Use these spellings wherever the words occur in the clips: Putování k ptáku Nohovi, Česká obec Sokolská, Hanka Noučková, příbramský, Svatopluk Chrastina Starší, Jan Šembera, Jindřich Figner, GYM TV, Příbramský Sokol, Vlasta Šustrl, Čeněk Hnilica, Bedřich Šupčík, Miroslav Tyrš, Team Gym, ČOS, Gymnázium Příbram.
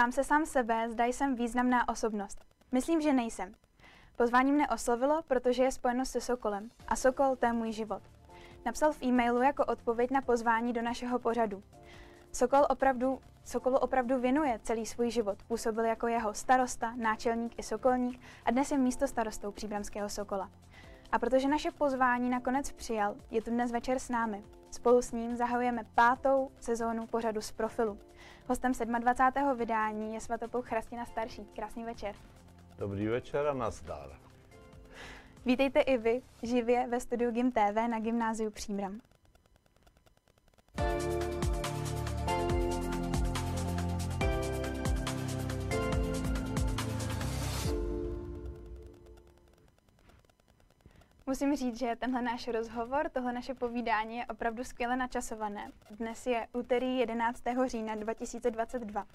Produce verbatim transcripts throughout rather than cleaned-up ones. Ptám se sám sebe, zda jsem významná osobnost. Myslím, že nejsem. Pozvání mne oslovilo, protože je spojeno se Sokolem a Sokol to je můj život. Napsal v e-mailu jako odpověď na pozvání do našeho pořadu. Sokol opravdu, Sokolu opravdu věnuje celý svůj život. Působil jako jeho starosta, náčelník i sokolník a dnes je místostarostou Příbramského Sokola. A protože naše pozvání nakonec přijal, je tu dnes večer s námi. Spolu s ním zahajujeme pátou sezónu pořadu Z profilu. Hostem dvacátého sedmého vydání je Svatopluk Chrastina Starší. Krásný večer. Dobrý večer a nazdar. Vítejte i vy živě ve studiu Gym T V na Gymnáziu Příbram. Musím říct, že tenhle náš rozhovor, tohle naše povídání je opravdu skvěle načasované. Dnes je úterý jedenáctého října dva tisíce dvacet dva.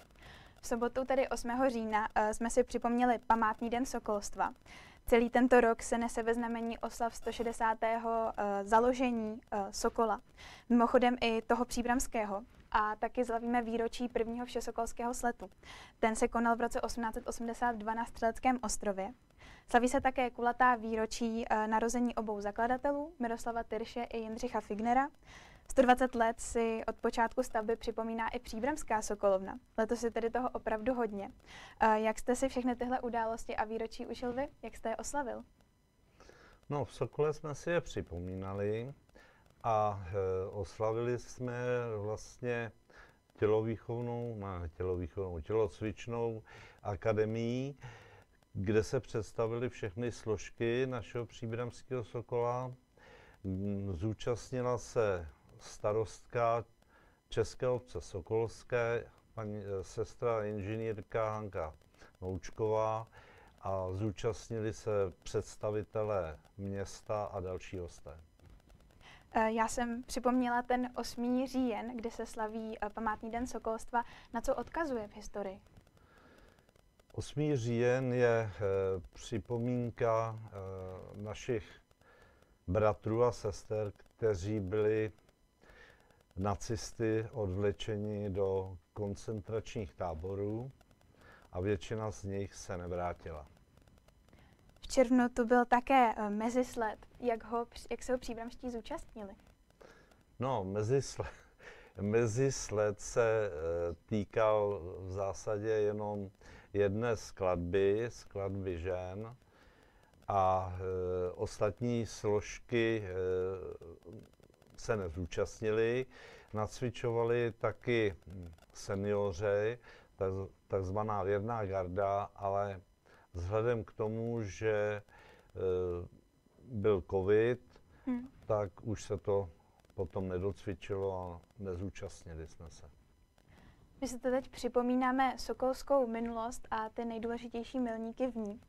V sobotu, tedy osmého října, jsme si připomněli památný den sokolstva. Celý tento rok se nese ve znamení oslav sto šedesátého založení Sokola. Mimochodem i toho příbramského. A taky slavíme výročí prvního všesokolského sletu. Ten se konal v roce osmnáct set osmdesát dva na Střeleckém ostrově. Slaví se také kulatá výročí e, narození obou zakladatelů, Miroslava Tyrše i Jindřicha Fignera. sto dvacet let si od počátku stavby připomíná i Příbramská sokolovna. Letos je tedy toho opravdu hodně. E, jak jste si všechny tyhle události a výročí užil vy? Jak jste je oslavil? No, v Sokole jsme si je připomínali a e, oslavili jsme vlastně tělovýchovnou, má tělovýchovnou, tělocvičnou akademii, kde se představily všechny složky našeho příbramského Sokola. Zúčastnila se starostka České obce Sokolské, paní sestra inženýrka Hanka Noučková a zúčastnili se představitelé města a další hosté. Já jsem připomněla ten osmý říjen, kde se slaví památný den sokolstva. Na co odkazuje v historii? osmý říjen je e, připomínka e, našich bratrů a sester, kteří byli nacisty odvlečeni do koncentračních táborů a většina z nich se nevrátila. V červnu tu byl také e, mezisled. Jak, ho, jak se ho příbramští zúčastnili? No, mezisled, mezisled se e, týkal v zásadě jenom jedné skladby, skladby žen a e, ostatní složky e, se nezúčastnili. Nacvičovali taky seniori, tak, takzvaná věrná garda, ale vzhledem k tomu, že e, byl covid, hmm. tak už se to potom nedocvičilo a nezúčastnili jsme se. My si to teď připomínáme sokolskou minulost a ty nejdůležitější milníky v ní.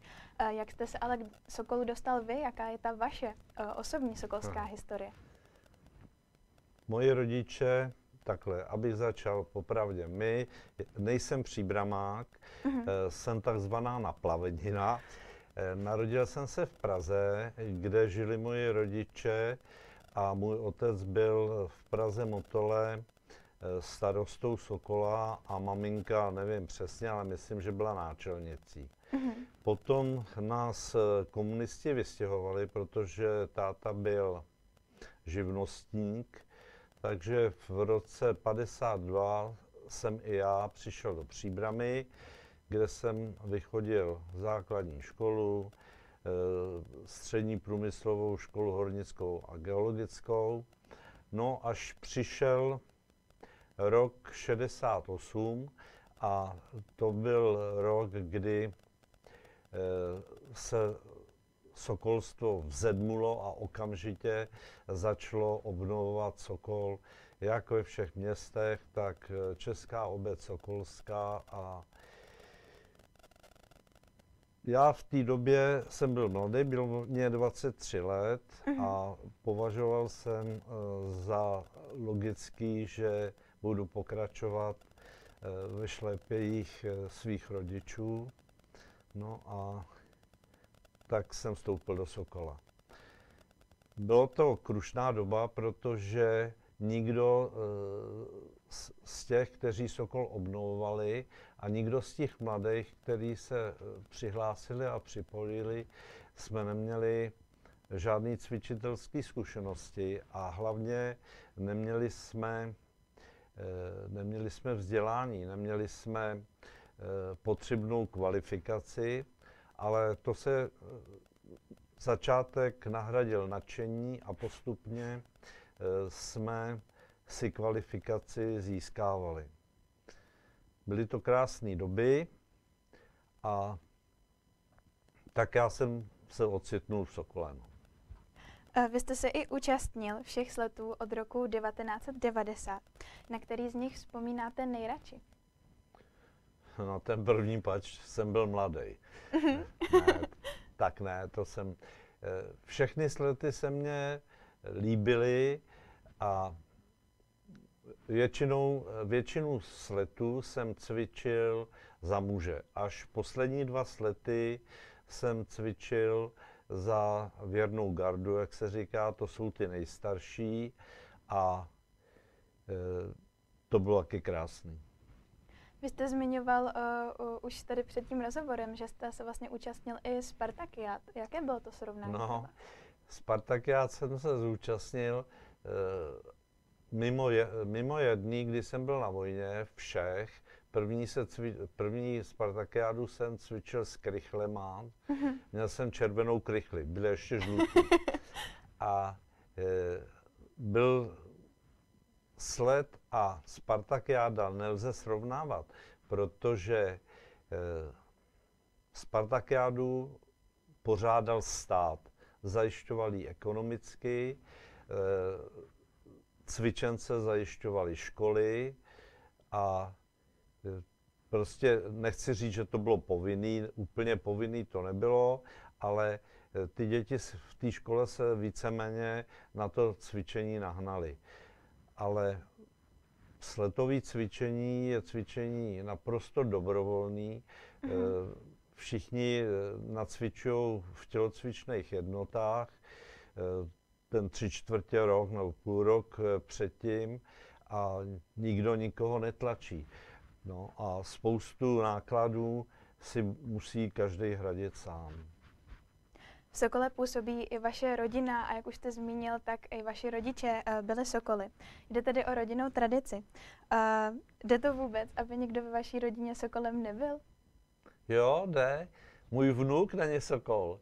Jak jste se ale k Sokolu dostal vy? Jaká je ta vaše osobní sokolská no. historie? Moji rodiče, takhle, abych začal popravdě, my, nejsem příbramák, mm-hmm. jsem takzvaná naplavenina. Narodil jsem se v Praze, kde žili moji rodiče a můj otec byl v Praze Motole starostou Sokola a maminka, nevím přesně, ale myslím, že byla náčelnicí. Mm-hmm. Potom nás komunisti vystěhovali, protože táta byl živnostník, takže v roce padesát dva jsem i já přišel do Příbramy, kde jsem vychodil základní školu, střední průmyslovou školu hornickou a geologickou. No až přišel rok šedesát osm a to byl rok, kdy se sokolstvo vzedmulo a okamžitě začalo obnovovat Sokol, jak ve všech městech, tak Česká obec Sokolská. A já v té době jsem byl mladý, bylo mě dvacet tři let a považoval jsem za logický, že budu pokračovat ve šlepějích svých rodičů. No a tak jsem vstoupil do Sokola. Bylo to krušná doba, protože nikdo z těch, kteří Sokol obnovovali, a nikdo z těch mladých, kteří se přihlásili a připojili, jsme neměli žádné cvičitelské zkušenosti a hlavně neměli jsme, neměli jsme vzdělání, neměli jsme potřebnou kvalifikaci, ale to se začátek nahradil nadšení a postupně jsme si kvalifikaci získávali. Byly to krásné doby a tak já jsem se ocitnul v Sokolem. Vy jste se i účastnil všech sletů od roku devatenáct set devadesát. Na který z nich vzpomínáte nejradši? Na ten první, pač jsem byl mladý. Ne, tak ne, to jsem... Všechny slety se mně líbily a Většinou, většinu sletů jsem cvičil za muže. Až poslední dva slety jsem cvičil za věrnou gardu, jak se říká, to jsou ty nejstarší a e, to bylo taky krásný. Vy jste zmiňoval uh, už tady před tím rozhovorem, že jste se vlastně účastnil i Spartakiád. Jaké bylo to srovnání? No, Spartakiád jsem se zúčastnil e, Mimo, je, mimo jedný, kdy jsem byl na vojně, všech, první, se cvi, první Spartakiádu jsem cvičil s krychlema, mm-hmm. měl jsem červenou krychli, byly ještě žlutý. A e, byl sled a Spartakiáda nelze srovnávat, protože e, Spartakiádu pořádal stát, zajišťoval ji ekonomicky, e, cvičence zajišťovaly školy a prostě nechci říct, že to bylo povinný, úplně povinný to nebylo, ale ty děti v té škole se víceméně na to cvičení nahnaly. Ale sletové cvičení je cvičení naprosto dobrovolné. Mm-hmm. Všichni nacvičují v tělocvičných jednotách ten tři čtvrtě rok nebo půl rok předtím a nikdo nikoho netlačí. No a spoustu nákladů si musí každý hradit sám. V Sokole působí i vaše rodina a jak už jste zmínil, tak i vaši rodiče byli Sokoly. Jde tedy o rodinnou tradici. Jde to vůbec, aby někdo ve vaší rodině Sokolem nebyl? Jo, jde. Můj vnuk není Sokol.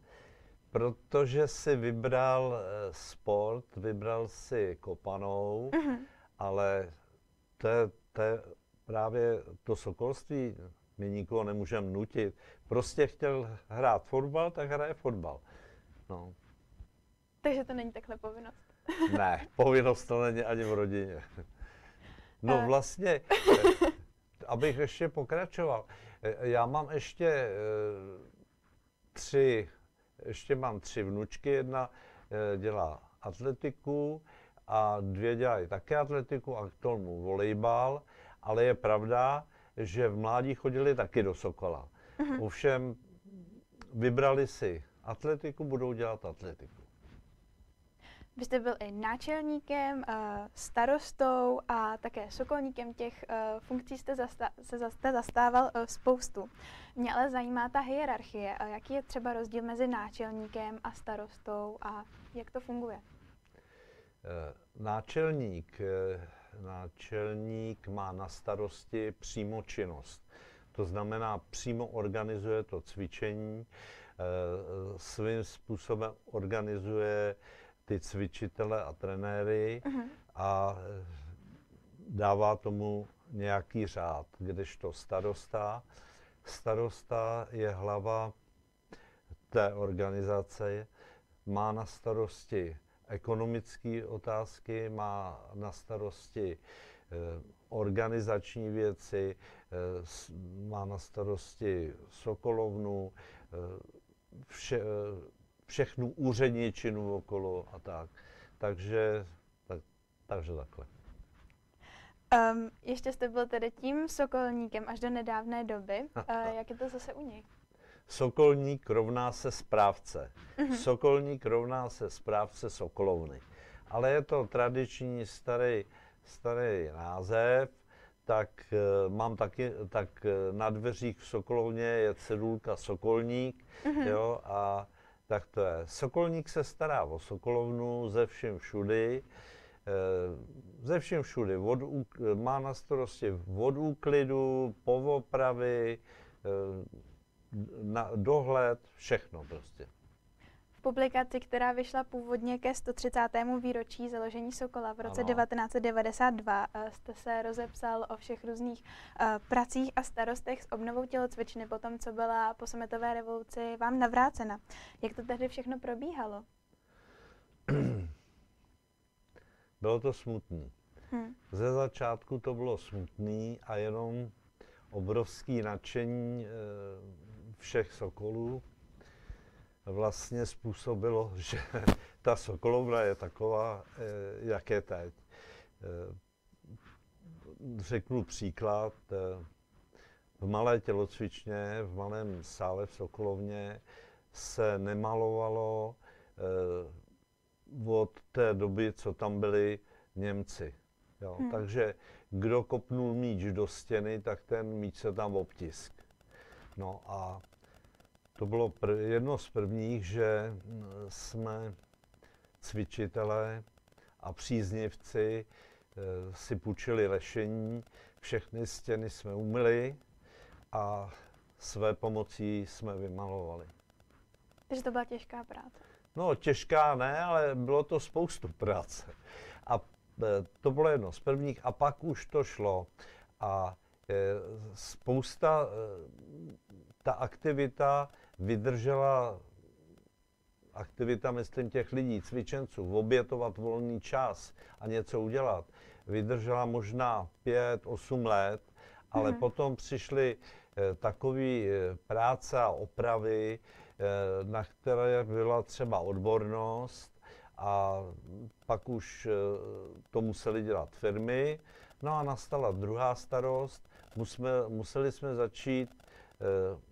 Protože si vybral sport, vybral si kopanou, uh-huh. ale to, to právě to sokolství, my nikoho nemůžeme nutit. Prostě chtěl hrát fotbal, tak hraje fotbal. No. Takže to není takhle povinnost. Ne, povinnost to není ani v rodině. No uh. vlastně, abych ještě pokračoval, já mám ještě tři Ještě mám tři vnučky, jedna dělá atletiku a dvě dělají také atletiku a k tomu volejbal, ale je pravda, že v mládí chodili taky do Sokola. Uh-huh. Ovšem vybrali si atletiku, budou dělat atletiku. Vy jste byl i náčelníkem, starostou a také sokolníkem, těch funkcí jste, zasta jste zastával spoustu. Mě ale zajímá ta hierarchie, jaký je třeba rozdíl mezi náčelníkem a starostou a jak to funguje? Náčelník, náčelník má na starosti přímo činnost. To znamená, přímo organizuje to cvičení, svým způsobem organizuje ty cvičitele a trenéry uh-huh. a dává tomu nějaký řád, kdežto starosta. Starosta je hlava té organizace, má na starosti ekonomické otázky, má na starosti organizační věci, má na starosti sokolovnu, vše, všechnu úředničinu okolo a tak. Takže, tak, takže takhle. Um, ještě jste byl tedy tím sokolníkem až do nedávné doby. uh, jak je to zase u něj? Sokolník rovná se správce. Uh-huh. Sokolník rovná se správce sokolovny. Ale je to tradiční starý starý název, tak mám taky, tak na dveřích v Sokolovně je cedulka Sokolník, mm-hmm. jo, a tak to je. Sokolník se stará o Sokolovnu ze vším všudy, ze vším všudy, od, má na starosti od úklidu, povopravy, na dohled, všechno prostě. V publikaci, která vyšla původně ke sto třicátému výročí založení Sokola v roce ano. devatenáct set devadesát dva, jste se rozepsal o všech různých uh, pracích a starostech s obnovou tělocvičny po tom, co byla po sametové revoluci vám navrácena. Jak to tehdy všechno probíhalo? Bylo to smutný. Hmm. Ze začátku to bylo smutný a jenom obrovský nadšení všech Sokolů vlastně způsobilo, že ta Sokolovna je taková, jak je teď. Řeknu příklad. V malé tělocvičně, v malém sále v Sokolovně se nemalovalo od té doby, co tam byli Němci. Jo, hmm. Takže kdo kopnul míč do stěny, tak ten míč se tam obtisk. No a to bylo jedno z prvních, že jsme cvičitelé a příznivci e, si půjčili lešení, všechny stěny jsme umyli a své pomocí jsme vymalovali. Takže to byla těžká práce. No těžká ne, ale bylo to spoustu práce. A to bylo jedno z prvních a pak už to šlo a spousta, ta aktivita vydržela, aktivita myslím těch lidí, cvičenců, obětovat volný čas a něco udělat, vydržela možná pět osm let, ale hmm. potom přišly takové práce a opravy, na které byla třeba odbornost, a pak už to museli dělat firmy. No a nastala druhá starost. Musme, museli jsme začít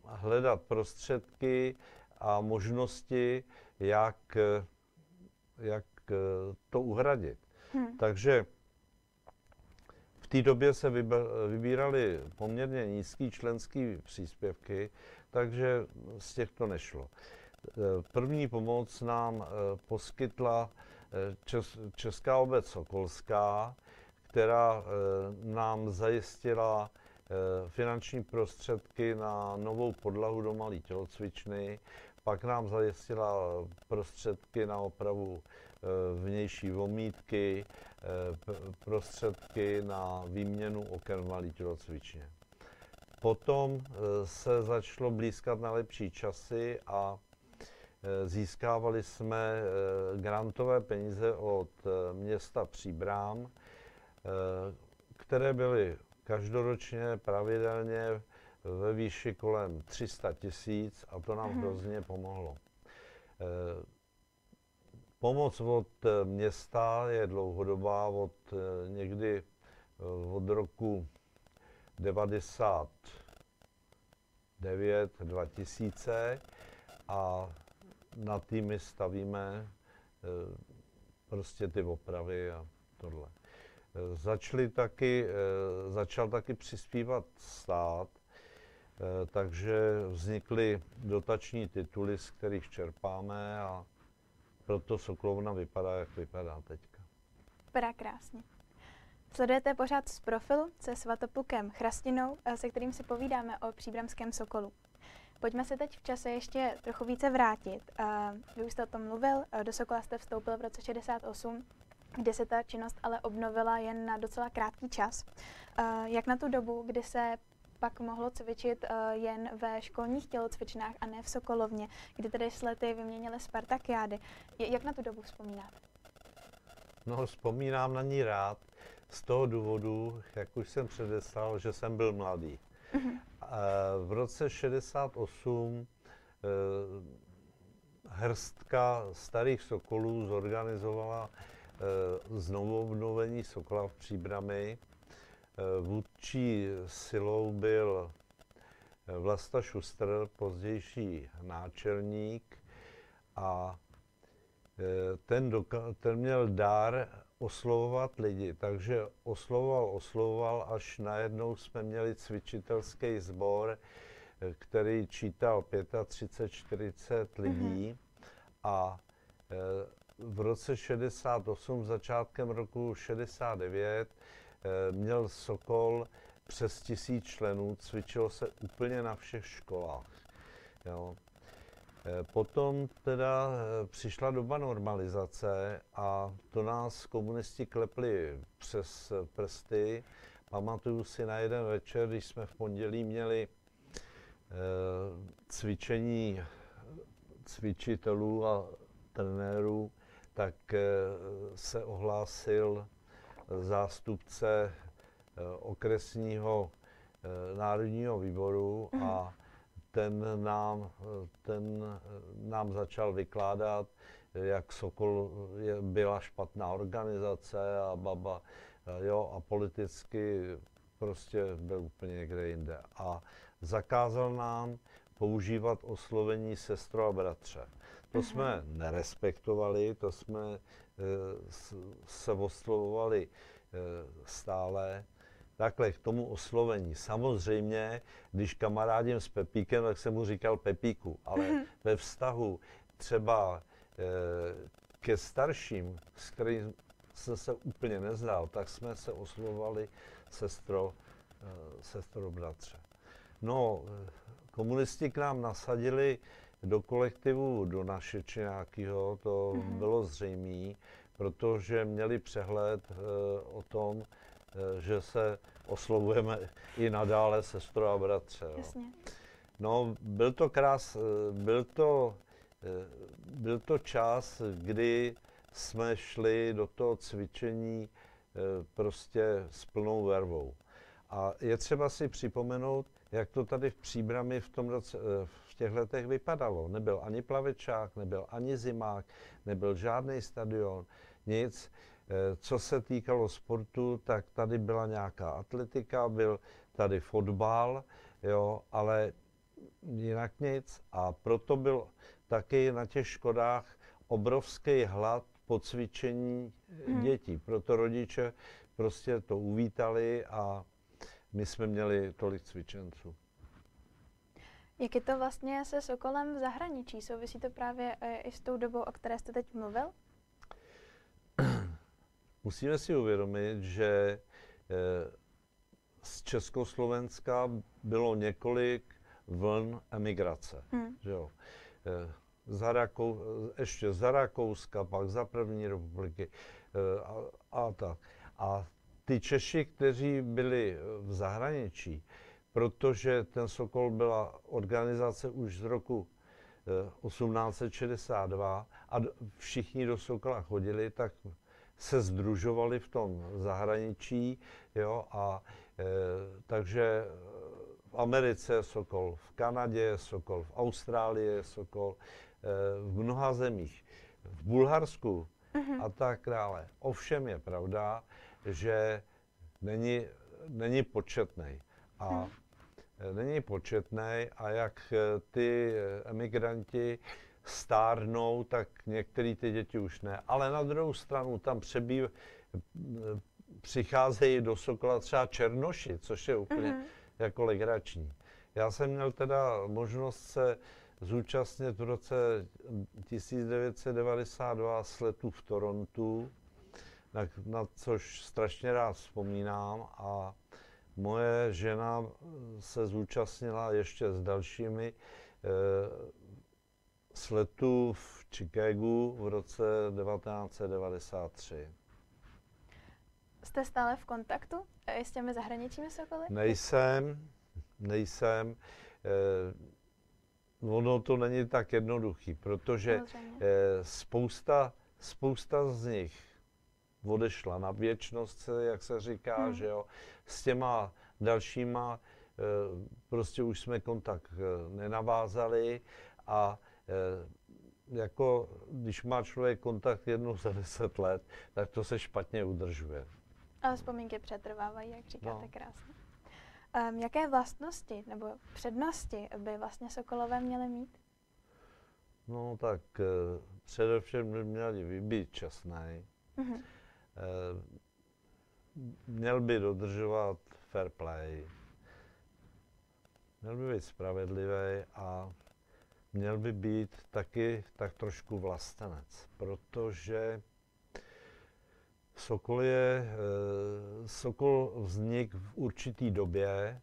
hledat prostředky a možnosti, jak, jak to uhradit. Hmm. Takže v té době se vybíraly poměrně nízké členské příspěvky, takže z těch to nešlo. První pomoc nám poskytla Česká obec Sokolská, která nám zajistila finanční prostředky na novou podlahu do malé tělocvičny, pak nám zajistila prostředky na opravu vnější omítky, prostředky na výměnu oken v malé tělocvičně. Potom se začalo blýskat na lepší časy a získávali jsme grantové peníze od města Příbram, které byly každoročně pravidelně ve výši kolem tři sta tisíc a to nám hrozně pomohlo. Pomoc od města je dlouhodobá, od někdy od roku devadesát devět dva tisíce a na týmy stavíme prostě ty opravy a tohle. Začali taky, začal taky přispívat stát, takže vznikly dotační tituly, z kterých čerpáme a proto Sokolovna vypadá, jak vypadá teďka. Vypadá krásně. Sledujete pořád z Profilu se Svatoplukem Chrastinou, se kterým si povídáme o příbramském Sokolu. Pojďme se teď v čase ještě trochu více vrátit. Vy už jste o tom mluvil, do Sokola jste vstoupil v roce šedesát osm, kde se ta činnost ale obnovila jen na docela krátký čas. Jak na tu dobu, kdy se pak mohlo cvičit jen ve školních tělocvičnách a ne v Sokolovně, kdy tedy s lety vyměnily spartakiády. Jak na tu dobu vzpomínáte? No, vzpomínám na ní rád z toho důvodu, jak už jsem předeslal, že jsem byl mladý. V roce šedesát osm hrstka starých Sokolů zorganizovala znovu obnovení Sokola v Příbrami. Vůdčí silou byl Vlasta Šustrl, pozdější náčelník, a ten, ten měl dar oslovovat lidi, takže oslovoval, oslovoval, až najednou jsme měli cvičitelský sbor, který čítal třicet pět až čtyřicet lidí, a v roce šedesát osm, začátkem roku šedesát devět, měl Sokol přes tisíc členů, cvičilo se úplně na všech školách. Jo. Potom teda přišla doba normalizace a to nás komunisti klepli přes prsty. Pamatuju si na jeden večer, když jsme v pondělí měli cvičení cvičitelů a trenérů, tak se ohlásil zástupce okresního národního výboru a ten nám, ten nám začal vykládat, jak Sokol je, byla špatná organizace a baba, jo, a politicky prostě byl úplně někde jinde. A zakázal nám používat oslovení sestro a bratře. To Aha. jsme nerespektovali, to jsme e, s, se oslovovali e, stále. Takhle k tomu oslovení. Samozřejmě, když kamarádím s Pepíkem, tak jsem mu říkal Pepíku, ale mm-hmm. ve vztahu třeba e, ke starším, s kterým jsem se úplně neznal, tak jsme se oslovovali sestro, e, sestro bratře. No, komunisti k nám nasadili do kolektivu do Našečinákyho, to mm-hmm. bylo zřejmé, protože měli přehled e, o tom, že se oslovujeme i nadále sestro a bratře. Jasně. No, byl to krás, byl to, byl to čas, kdy jsme šli do toho cvičení prostě s plnou vervou. A je třeba si připomenout, jak to tady v Příbrami v tom roce, v těch letech vypadalo. Nebyl ani plavečák, nebyl ani zimák, nebyl žádný stadion, nic. Co se týkalo sportu, tak tady byla nějaká atletika, byl tady fotbal, jo, ale jinak nic. A proto byl taky na těch škodách obrovský hlad po cvičení hmm. dětí. Proto rodiče prostě to uvítali a my jsme měli tolik cvičenců. Jak je to vlastně se Sokolem v zahraničí? Souvisí to právě i s tou dobou, o které jste teď mluvil? Musíme si uvědomit, že z Československa bylo několik vln emigrace. Hmm. Že jo? Za Rakou, ještě za Rakouska, pak za první republiky a, a tak. A ty Češi, kteří byli v zahraničí, protože ten Sokol byla organizace už z roku osmnáct set šedesát dva a všichni do Sokola chodili, tak se sdružovali v tom zahraničí, jo, a e, takže v Americe je Sokol, v Kanadě je Sokol, v Austrálii je Sokol, e, v mnoha zemích, v Bulharsku uh-huh. a tak dále. Ovšem je pravda, že není, není početnej a uh-huh. není početnej a jak ty emigranti stárnou, tak některé ty děti už ne. Ale na druhou stranu tam přebýv, přicházejí do Sokola třeba Černoši, což je úplně mm-hmm. jako legrační. Já jsem měl teda možnost se zúčastnit v roce tisíc devět set devadesát dva sletu v Torontu, na, na což strašně rád vzpomínám, a moje žena se zúčastnila ještě s dalšími eh, sletu v Chicagu v roce devatenáct set devadesát tři. Jste stále v kontaktu s těmi zahraničními Sokoly? Nejsem, nejsem. Eh, ono to není tak jednoduchý, protože eh, spousta, spousta z nich odešla na věčnost, jak se říká, hmm. že jo. S těma dalšíma eh, prostě už jsme kontakt eh, nenavázali a jako když má člověk kontakt jednou za deset let, tak to se špatně udržuje. Ale vzpomínky přetrvávají, jak říkáte, no. Krásně. Um, jaké vlastnosti nebo přednosti by vlastně Sokolové měly mít? No tak eh, především by měli být čestný, mm-hmm. Měl by dodržovat fair play, měl by být spravedlivý a měl by být taky tak trošku vlastenec, protože Sokol, je, Sokol vznik v určitý době,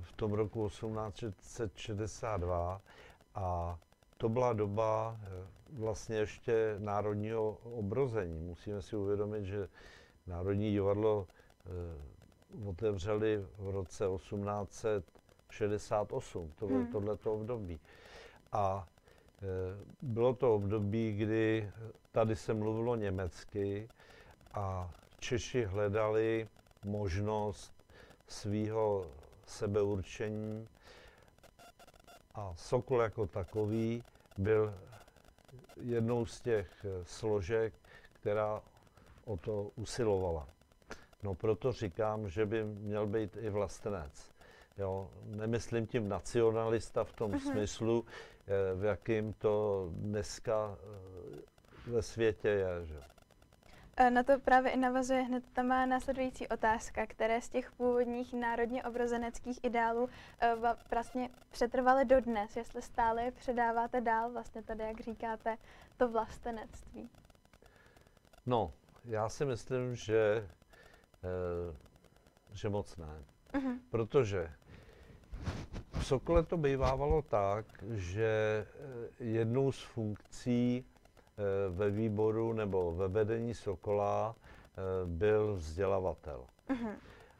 v tom roku osmnáct set šedesát dva, a to byla doba vlastně ještě národního obrození. Musíme si uvědomit, že Národní divadlo otevřeli v roce osmnáct set šedesát osm, tohle, hmm. tohleto období. A bylo to období, kdy tady se mluvilo německy a Češi hledali možnost svého sebeurčení a Sokol jako takový byl jednou z těch složek, která o to usilovala. No proto říkám, že by měl být i vlastenec. Jo, nemyslím tím nacionalista v tom uh-huh. smyslu, v jakým to dneska ve světě je. Že? Na to právě i navazuje hned tam má následující otázka, které z těch původních národně obrozeneckých ideálů vlastně přetrvaly dodnes, jestli stále je předáváte dál, vlastně tady, jak říkáte, to vlastenectví. No, já si myslím, že, že moc ne. Uh-huh. Protože v Sokole to bývávalo tak, že jednou z funkcí ve výboru nebo ve vedení Sokola byl vzdělavatel. Uh-huh.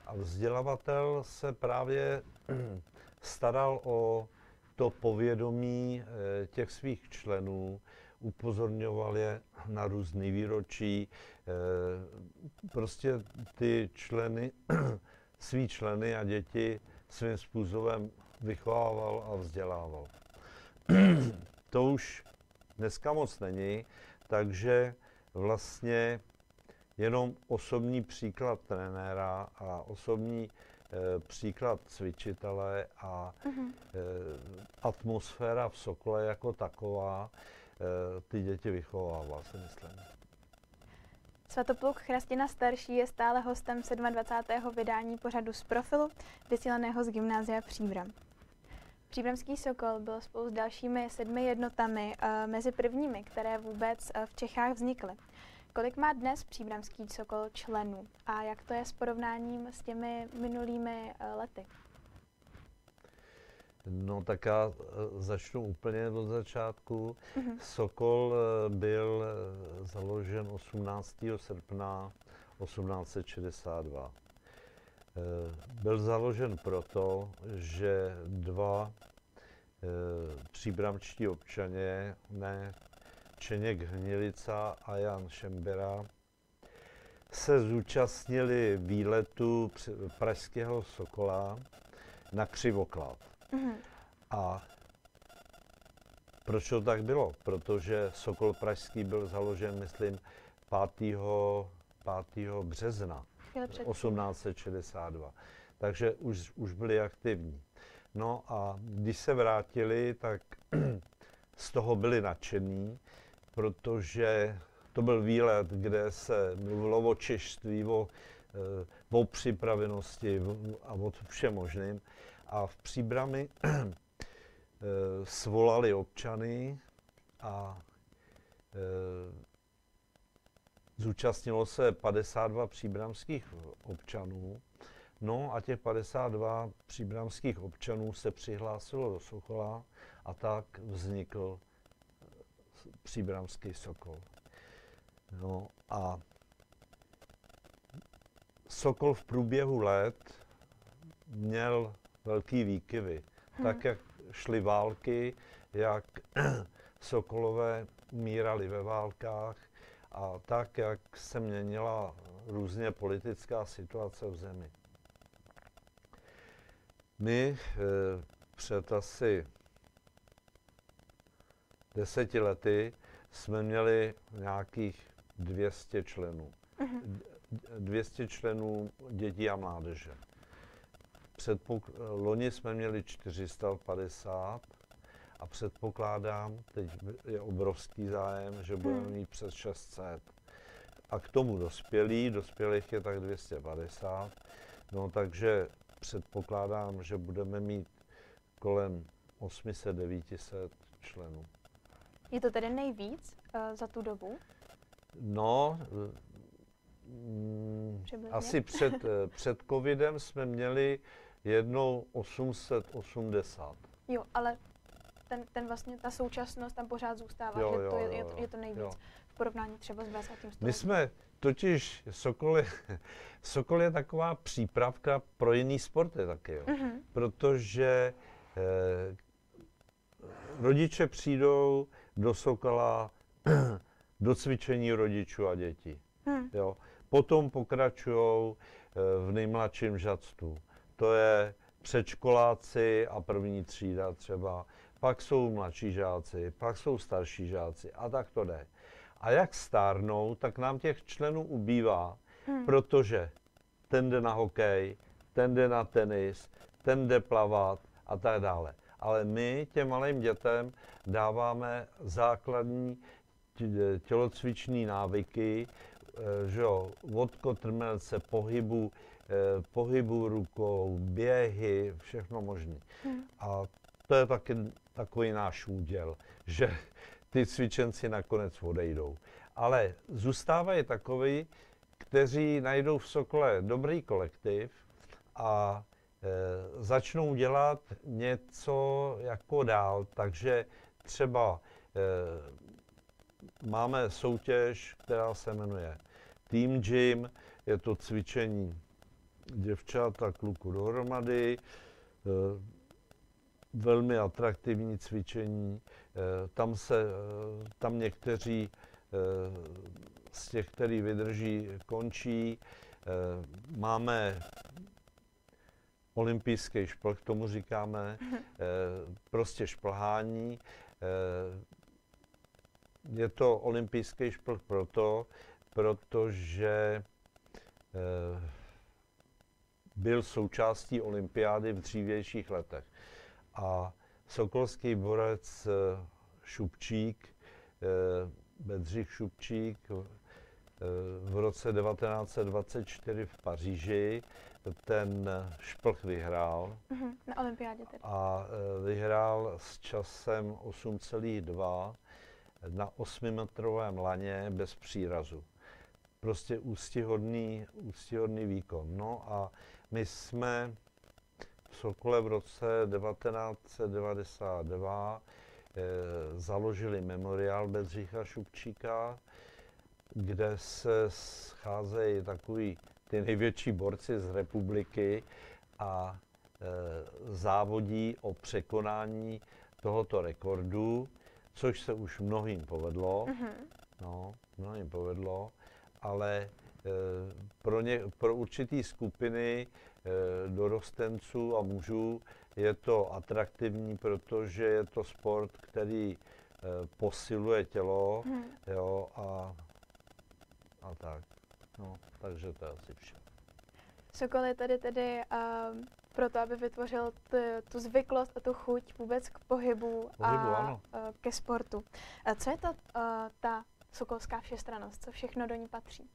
A vzdělavatel se právě staral o to povědomí těch svých členů, upozorňoval je na různý výročí, prostě ty členy, svý členy a děti svým způsobem vychovával a vzdělával. To už dneska moc není, takže vlastně jenom osobní příklad trenéra a osobní e, příklad cvičitele a mm-hmm. e, atmosféra v Sokole jako taková e, ty děti vychovává, si myslím. Svatopluk Chrastina Starší je stále hostem dvacátého sedmého vydání pořadu Z profilu, vysílaného z Gymnázia Příbram. Příbramský Sokol byl spolu s dalšími sedmi jednotami e, mezi prvními, které vůbec e, v Čechách vznikly. Kolik má dnes Příbramský Sokol členů a jak to je s porovnáním s těmi minulými e, lety? No tak já začnu úplně od začátku. Mm-hmm. Sokol byl založen osmnáctého srpna osmnáct set šedesát dva. Byl založen proto, že dva příbramčtí občané, ne, Čeněk Hnilica a Jan Šembera, se zúčastnili výletu pražského Sokola na Křivoklát. Mm-hmm. A proč to tak bylo? Protože Sokol pražský byl založen, myslím, pátého března osmnáct set šedesát dva. Takže už, už byli aktivní. No a když se vrátili, tak z toho byli nadšení, protože to byl výlet, kde se mluvilo o češství, o, o připravenosti a o všem možným. A v Příbrami svolali občany a zúčastnilo se padesát dva příbramských občanů. No a těch padesát dva příbramských občanů se přihlásilo do Sokola a tak vznikl Příbramský Sokol. No a Sokol v průběhu let měl velký výkyvy. Hmm. Tak, jak šly války, jak Sokolové umírali ve válkách, a tak, jak se měnila různě politická situace v zemi. My eh, před asi deseti lety jsme měli nějakých dvě stě členů. Uh-huh. dvě stě členů dětí a mládeže. Předpok- loni jsme měli čtyři sta padesát a předpokládám, teď je obrovský zájem, že budeme mít přes šest set. a k tomu dospělí, dospělých je tak dvě stě padesát, no takže předpokládám, že budeme mít kolem osm set až devět set členů. Je to tedy nejvíc uh, za tu dobu? No, mm, asi před, před covidem jsme měli jednou osm set osmdesát. Jo, ale ten, ten vlastně, ta současnost tam pořád zůstává, jo, že jo, to je, je, to, je to nejvíc jo. v porovnání třeba s dvacátým stoletím. My jsme totiž, Sokol je, Sokol je taková přípravka pro jiný sporty taky, jo. Mm-hmm. Protože eh, rodiče přijdou do Sokola do cvičení rodičů a dětí. Hmm. Jo. Potom pokračují v nejmladším žactu. To je předškoláci a první třída třeba. Pak jsou mladší žáci, pak jsou starší žáci a tak to jde. A jak stárnou, tak nám těch členů ubývá, hmm. protože ten jde na hokej, ten jde na tenis, ten jde plavat a tak dále. Ale my těm malým dětem dáváme základní tělocvičné návyky, že jo, od kotrmelce, pohybu, pohybu rukou, běhy, všechno možné. Hmm. A to je taky takový náš úděl, že ty cvičenci nakonec odejdou. Ale zůstávají takoví, kteří najdou v Sokole dobrý kolektiv a e, začnou dělat něco jako dál, takže třeba e, máme soutěž, která se jmenuje Team Gym, je to cvičení děvčat a kluků dohromady, velmi atraktivní cvičení, tam se, tam někteří z těch, kteří vydrží, končí, máme olympijský šplh, k tomu říkáme, prostě šplhání. Je to olympijský šplh proto, protože eh, byl součástí olympiády v dřívějších letech. A sokolský borec eh, Šupčík, eh, Bedřich Šupčík, eh, v roce devatenáct set dvacet čtyři v Paříži ten šplh vyhrál. Mm-hmm, na olympiádě tedy. A eh, vyhrál s časem osm celá dva. Na osmimetrovém laně bez přírazu. Prostě úctyhodný, úctyhodný výkon. No a my jsme v Sokole v roce devatenáct set devadesát dva eh, založili memoriál Bedřicha Šupčíka, kde se scházejí takový ty největší borci z republiky a eh, závodí o překonání tohoto rekordu, což se už mnohým povedlo, mm-hmm. no, mnohým povedlo, ale e, pro, ně, pro určitý skupiny e, dorostenců a mužů je to atraktivní, protože je to sport, který e, posiluje tělo, mm. jo, a, a tak, no, takže to je asi vše. Sokol je tady tedy um, proto, aby vytvořil t, tu zvyklost a tu chuť vůbec k pohybu, pohybu a, a ke sportu. A co je to, a, ta sokolská všestrannost? Co všechno do ní patří?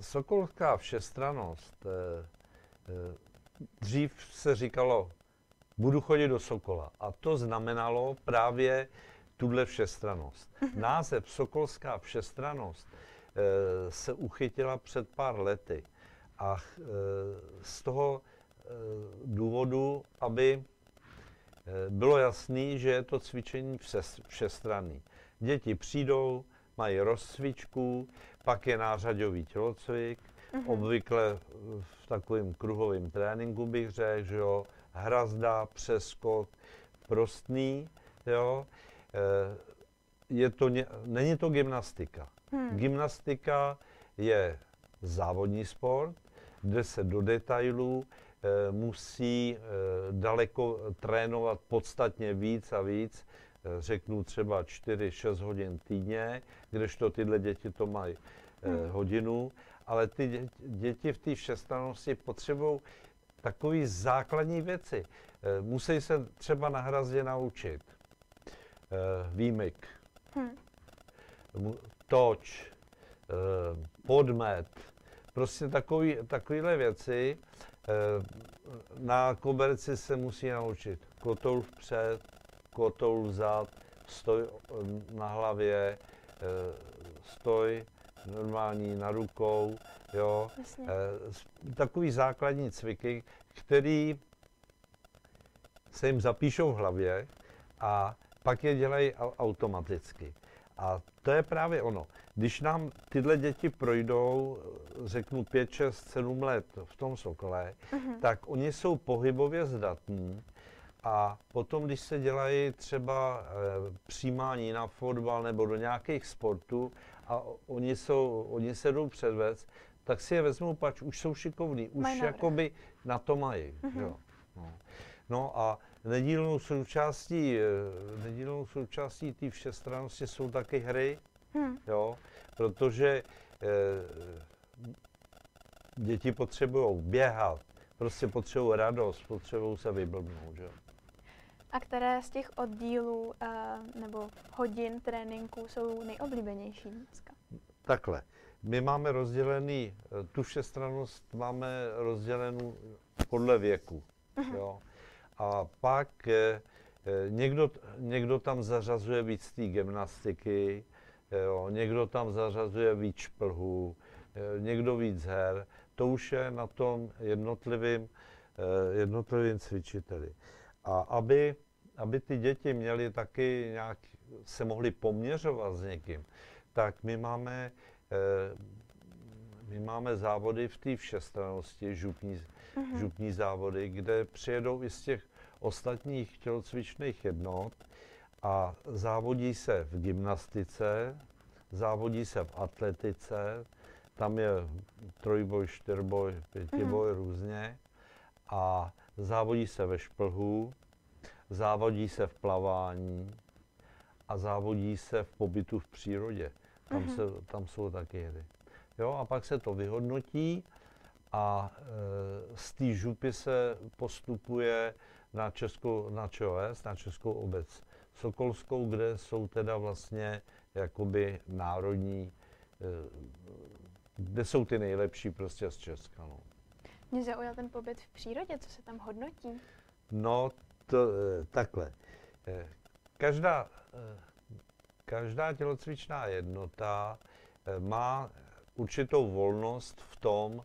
Sokolská všestrannost. Dřív se říkalo, budu chodit do Sokola. A to znamenalo právě tuhle všestrannost. Název sokolská všestrannost se uchytila před pár lety a z toho důvodu, aby bylo jasný, že je to cvičení všestranný. Děti přijdou, mají rozcvičku, pak je nářadový tělocvik, mm-hmm. obvykle v takovém kruhovém tréninku bych řekl, že jo, hrazda, přeskok, prostný, jo. Je to, není to gymnastika. Hmm. Gymnastika je závodní sport, kde se do detailů e, musí e, daleko trénovat podstatně víc a víc, e, řeknu třeba čtyři až šest hodin týdně, kdežto tyhle děti to mají e, hmm. hodinu, ale ty dě, děti v té všestrannosti potřebují takové základní věci. E, musí se třeba na hrazdě naučit e, výmyk. Hmm. toč, podmet, prostě takový, takovýhle věci na koberci se musí naučit. Kotoul vpřed, kotoul vzad, stoj na hlavě, stoj normální na rukou, jo. Vlastně. Takový základní cviky, který se jim zapíšou v hlavě a pak je dělají automaticky. A to je právě ono. Když nám tyhle děti projdou, řeknu pět, šest, sedm let v tom Sokole, uh-huh. tak oni jsou pohybově zdatní a potom, když se dělají třeba e, přijímání na fotbal nebo do nějakých sportů a oni, jsou, oni se jdou předvést, tak si je vezmou, pač už jsou šikovní, už Maj jakoby návrh. Na to mají. Uh-huh. Jo. No. No a nedílnou součástí, nedílnou součástí té všestrannosti jsou taky hry, hmm. jo, protože eh, děti potřebují běhat, prostě potřebují radost, potřebují se vyblbnout, jo. A které z těch oddílů eh, nebo hodin tréninku jsou nejoblíbenější dneska? Takhle, my máme rozdělený, tu všestrannost máme rozdělenou podle věku, jo. A pak eh, někdo, někdo tam zařazuje víc té gymnastiky, jo, někdo tam zařazuje víc šplhů, eh, někdo víc her. To už je na tom jednotlivým, eh, jednotlivým cvičiteli. A aby, aby ty děti měly taky nějak, se mohly poměřovat s někým, tak my máme, eh, my máme závody v té všestrannosti, župní, mm-hmm. župní závody, kde přijedou i z těch ostatních tělocvičných jednot a závodí se v gymnastice, závodí se v atletice, tam je trojboj, čtyřboj, pětiboj, mm-hmm. různě, a závodí se ve šplhu, závodí se v plavání a závodí se v pobytu v přírodě. Tam, mm-hmm. se, tam jsou taky hry. Jo, a pak se to vyhodnotí a e, z té župy se postupuje na Českou, na ČOS, na Českou obec Sokolskou, kde jsou teda vlastně jakoby národní, e, kde jsou ty nejlepší prostě z Česka. No. Mě zaujal ten pobyt v přírodě, co se tam hodnotí? No, to, e, takhle. E, každá, e, každá tělocvičná jednota e, má určitou volnost v tom,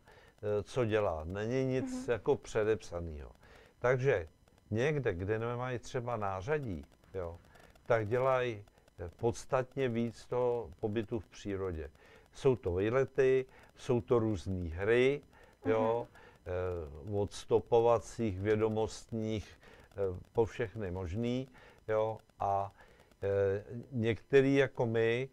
co dělá. Není nic mm-hmm. jako předepsaného. Takže někde, kde nemají třeba nářadí, jo, tak dělají podstatně víc toho pobytu v přírodě. Jsou to výlety, jsou to různé hry, jo, mm-hmm. od stopovacích, vědomostních, po všechny možný, jo, a některý jako my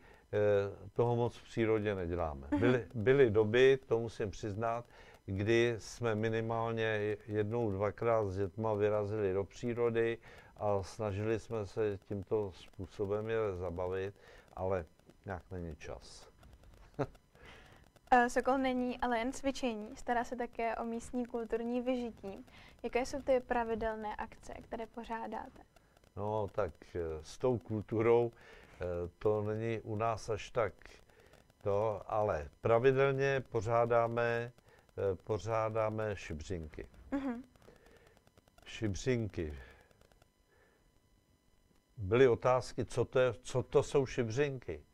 toho moc v přírodě neděláme. Byly, byly doby, to musím přiznat, kdy jsme minimálně jednou, dvakrát s dětma vyrazili do přírody a snažili jsme se tímto způsobem je zabavit, ale nějak není čas. Sokol není ale jen cvičení, stará se také o místní kulturní vyžití. Jaké jsou ty pravidelné akce, které pořádáte? No tak s tou kulturou to není u nás až tak to, ale pravidelně pořádáme, pořádáme šibřinky. Mm-hmm. Šibřinky. Byly otázky, co to, je, co to jsou šibřinky.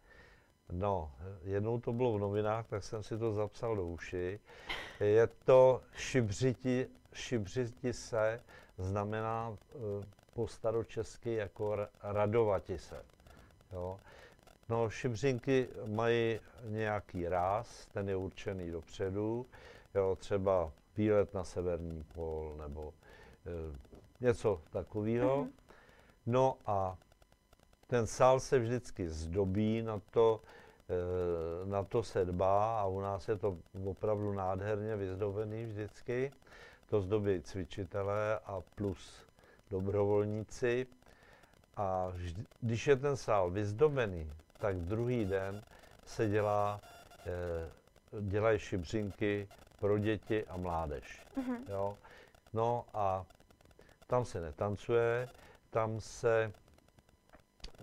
No, jednou to bylo v novinách, tak jsem si to zapsal do uši. Je to šibřiti, šibřiti se, znamená po staročesky jako radovati se. Jo. No, šibřinky mají nějaký ráz, ten je určený dopředu, jo, třeba výlet na severní pól nebo e, něco takového. Mm-hmm. No a ten sál se vždycky zdobí, na to, e, na to se dbá a u nás je to opravdu nádherně vyzdobený vždycky. To zdobí cvičitelé a plus dobrovolníci. A když je ten sál vyzdobený, tak druhý den se dělá, dělají šibřinky pro děti a mládež. Mm-hmm. Jo? No a tam se netancuje, tam se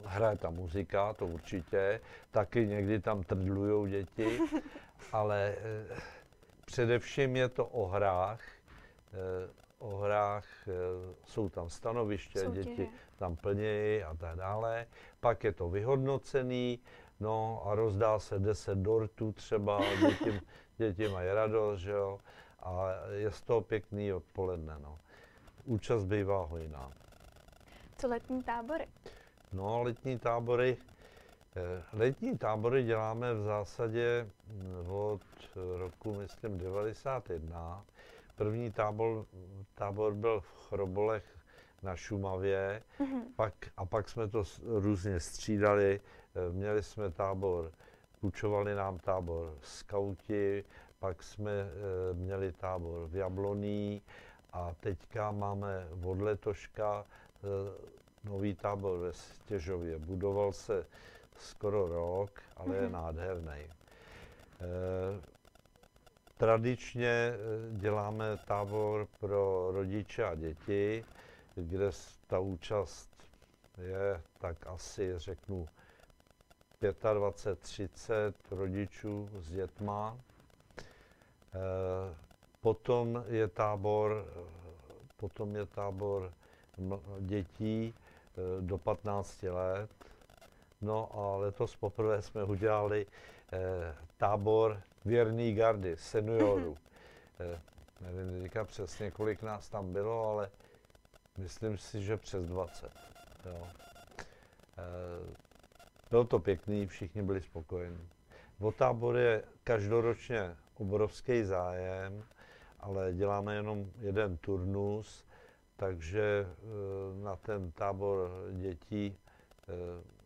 hraje ta muzika, to určitě, taky někdy tam trdlujou děti, ale e, především je to o hrách, e, o hrách, e, jsou tam stanoviště, soutěže. Děti tam plnějí a tak dále, pak je to vyhodnocený, no a rozdá se deset dortů třeba, děti, děti mají radost, že jo, a je z toho pěkný odpoledne, no. Účast bývá hojná. Co letní tábory? No, letní tábory, letní tábory děláme v zásadě od roku, myslím, devadesát jedna. První tábor, tábor byl v Chrobolech na Šumavě, mm-hmm. pak, a pak jsme to různě střídali. Měli jsme tábor, půjčovali nám tábor skauti, pak jsme měli tábor v Jabloní a teďka máme od letoška nový tábor ve Stěžově. Budoval se skoro rok, ale mm-hmm. je nádherný. E, tradičně děláme tábor pro rodiče a děti, kde ta účast je tak asi, řeknu, dvacet pět až třicet rodičů s dětma. E, potom je tábor, potom je tábor dětí do patnácti let. No a letos poprvé jsme udělali eh, tábor věrný gardy seniorů. Eh, nevím teďka přesně, kolik nás tam bylo, ale myslím si, že přes dvacet. Jo. Eh, bylo to pěkný, všichni byli spokojení. O tábor je každoročně obrovský zájem, ale děláme jenom jeden turnus. Takže na ten tábor dětí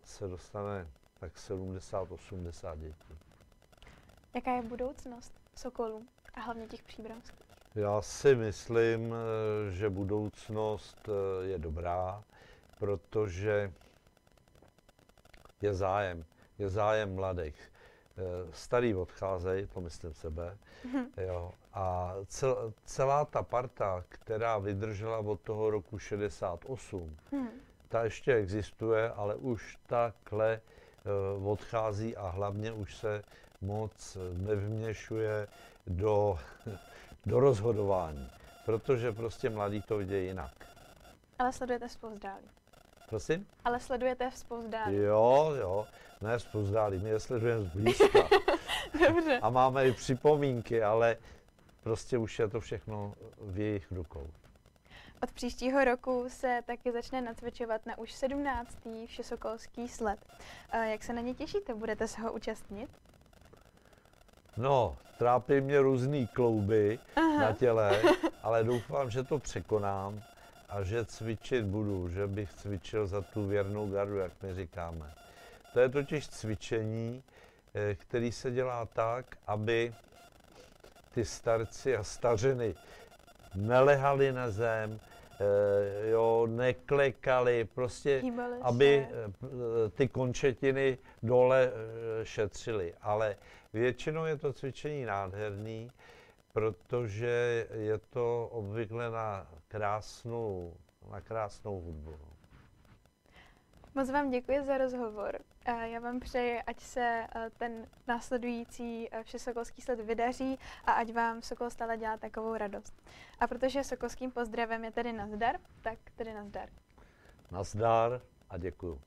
se dostane tak sedmdesát až osmdesát dětí. Jaká je budoucnost Sokolů a hlavně těch příbramských? Já si myslím, že budoucnost je dobrá, protože je zájem, je zájem mladých. Starý odcházejí, to myslím sebe, jo. A cel, celá ta parta, která vydržela od toho roku šedesát osm, hmm. ta ještě existuje, ale už takhle uh, odchází a hlavně už se moc nevměšuje do, do rozhodování, protože prostě mladí to vidějí jinak. Ale sledujete zpovzdálí. Prosím? Ale sledujete zpovzdálí. Jo, jo, ne zpovzdálí, my je sledujeme zblízka. Dobře. A máme i připomínky, ale prostě už je to všechno v jejich rukou. Od příštího roku se taky začne nacvičovat na už sedmnáctý všesokolský sled. Jak se na ně těšíte? Budete se ho účastnit? No, trápí mě různé klouby Aha. na těle, ale doufám, že to překonám a že cvičit budu, že bych cvičil za tu věrnou gardu, jak my říkáme. To je totiž cvičení, který se dělá tak, aby ty starci a stařeny nelehali na zem, e, jo, neklekali, prostě, Hýbali aby se. Ty končetiny dole e, šetřily. Ale většinou je to cvičení nádherný, protože je to obvykle na krásnou, na krásnou hudbu. Moc vám děkuji za rozhovor. Já vám přeji, ať se ten následující všesokolský sled vydaří a ať vám Sokol stále dělá takovou radost. A protože sokolským pozdravem je tedy nazdar, tak tedy nazdar. Nazdar a děkuju.